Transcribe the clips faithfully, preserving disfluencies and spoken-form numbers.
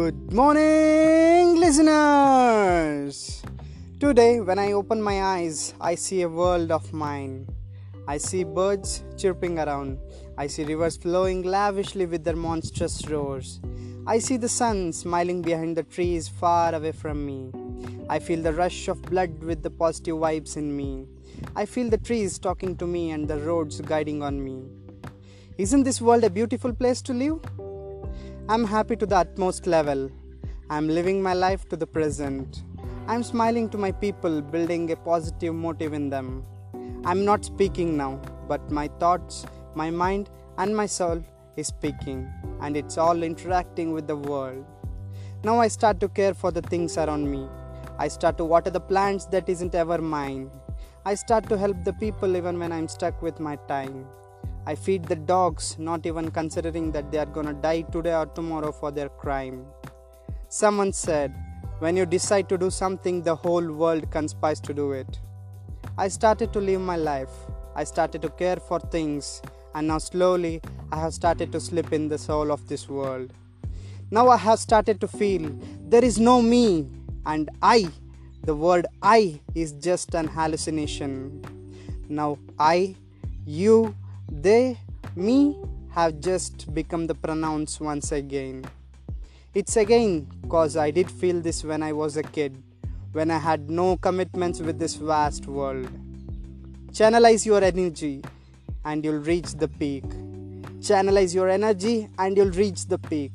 Good morning, listeners! Today, when I open my eyes, I see a world of mine. I see birds chirping around. I see rivers flowing lavishly with their monstrous roars. I see the sun smiling behind the trees far away from me. I feel the rush of blood with the positive vibes in me. I feel the trees talking to me and the roads guiding on me. Isn't this world a beautiful place to live? I'm happy to the utmost level. I'm living my life to the present. I'm smiling to my people, building a positive motive in them. I'm not speaking now, but my thoughts, my mind, and my soul is speaking, and it's all interacting with the world. Now I start to care for the things around me. I start to water the plants that isn't ever mine. I start to help the people even when I'm stuck with my time. I feed the dogs, not even considering that they are gonna die today or tomorrow for their crime. Someone said, when you decide to do something, the whole world conspires to do it. I started to live my life. I started to care for things, and now slowly I have started to slip in the soul of this world. Now I have started to feel there is no me, and I, the word I, is just an hallucination. Now I, you, they, me, have just become the pronouns once again. It's again cause I did feel this when I was a kid, when I had no commitments with this vast world. Channelize your energy and you'll reach the peak. Channelize your energy and you'll reach the peak.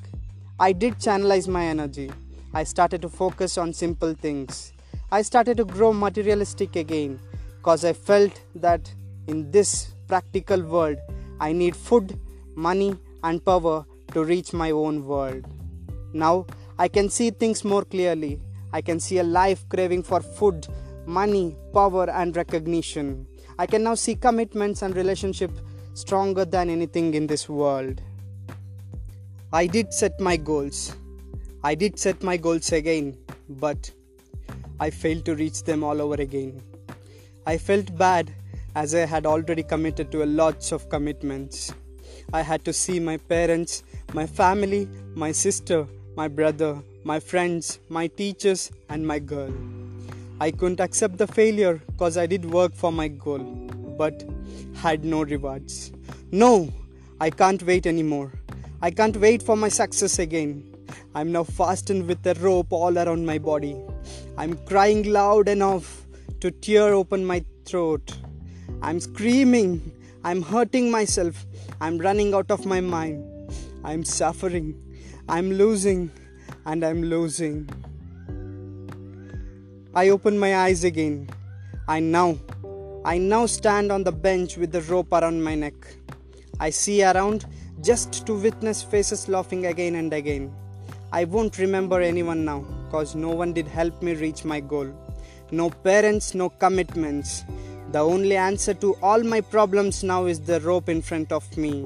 I did channelize my energy. I started to focus on simple things. I started to grow materialistic again cause I felt that in this practical world, I need food, money, and power to reach my own world. Now, I can see things more clearly. I can see a life craving for food, money, power, and recognition. I can now see commitments and relationships stronger than anything in this world. I did set my goals. I did set my goals again, but I failed to reach them all over again. I felt bad, as I had already committed to a lot of commitments. I had to see my parents, my family, my sister, my brother, my friends, my teachers, and my girl. I couldn't accept the failure cause I did work for my goal, but had no rewards. No, I can't wait anymore. I can't wait for my success again. I'm now fastened with a rope all around my body. I'm crying loud enough to tear open my throat. I'm screaming, I'm hurting myself, I'm running out of my mind, I'm suffering, I'm losing, and I'm losing. I open my eyes again. I now, I now stand on the bench with the rope around my neck. I see around just to witness faces laughing again and again. I won't remember anyone now, cause no one did help me reach my goal. No parents, no commitments. The only answer to all my problems now is the rope in front of me.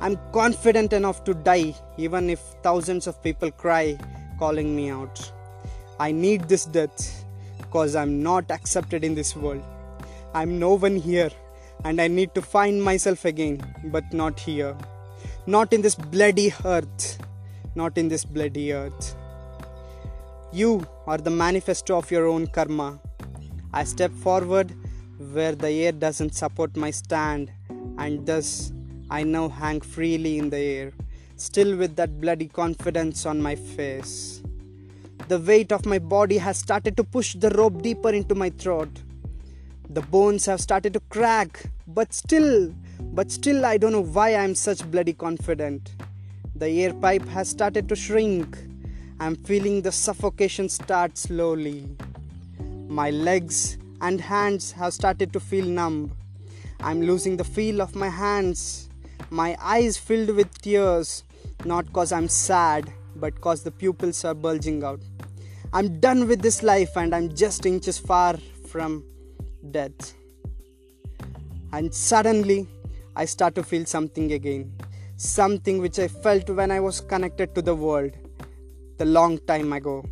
I'm confident enough to die even if thousands of people cry calling me out. I need this death cause I'm not accepted in this world. I'm no one here and I need to find myself again, but not here. Not in this bloody earth. Not in this bloody earth. You are the manifesto of your own karma. I step forward where the air doesn't support my stand, and thus I now hang freely in the air, still with that bloody confidence on my face. The weight of my body has started to push the rope deeper into my throat. The bones have started to crack, but still, but still I don't know why I'm such bloody confident. The air pipe has started to shrink. I'm feeling the suffocation start slowly. My legs and hands have started to feel numb. I'm losing the feel of my hands. My eyes filled with tears, not cause I'm sad, but cause the pupils are bulging out. I'm done with this life and I'm just inches far from death. And suddenly, I start to feel something again. Something which I felt when I was connected to the world, the long time ago.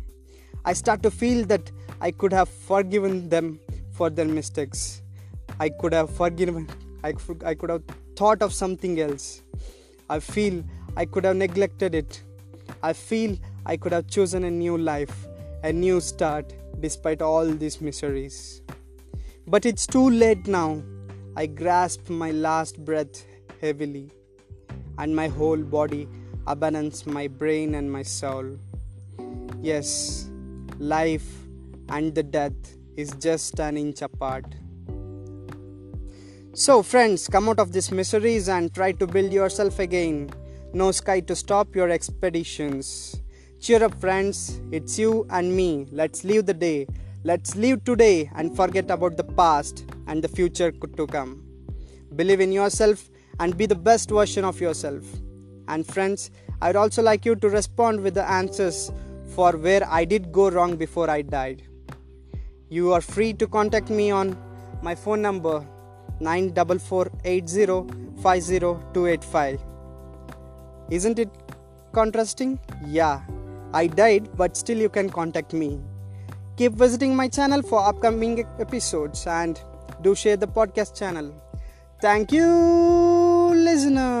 I start to feel that I could have forgiven them for their mistakes. I could have forgiven, I, I could have thought of something else. I feel I could have neglected it. I feel I could have chosen a new life, a new start, despite all these miseries. But it's too late now. I grasped my last breath heavily, and my whole body abandons my brain and my soul. Yes, life and the death is just an inch apart. So friends, come out of these miseries and try to build yourself again. No sky to stop your expeditions. Cheer up friends, it's you and me. Let's live the day. Let's live today and forget about the past and the future to come. Believe in yourself and be the best version of yourself. And friends, I'd also like you to respond with the answers for where I did go wrong before I died. You are free to contact me on my phone number nine four four eight zero five zero two eight five. Isn't it contrasting? Yeah, I died, but still you can contact me. Keep visiting my channel for upcoming episodes and do share the podcast channel. Thank you, listeners.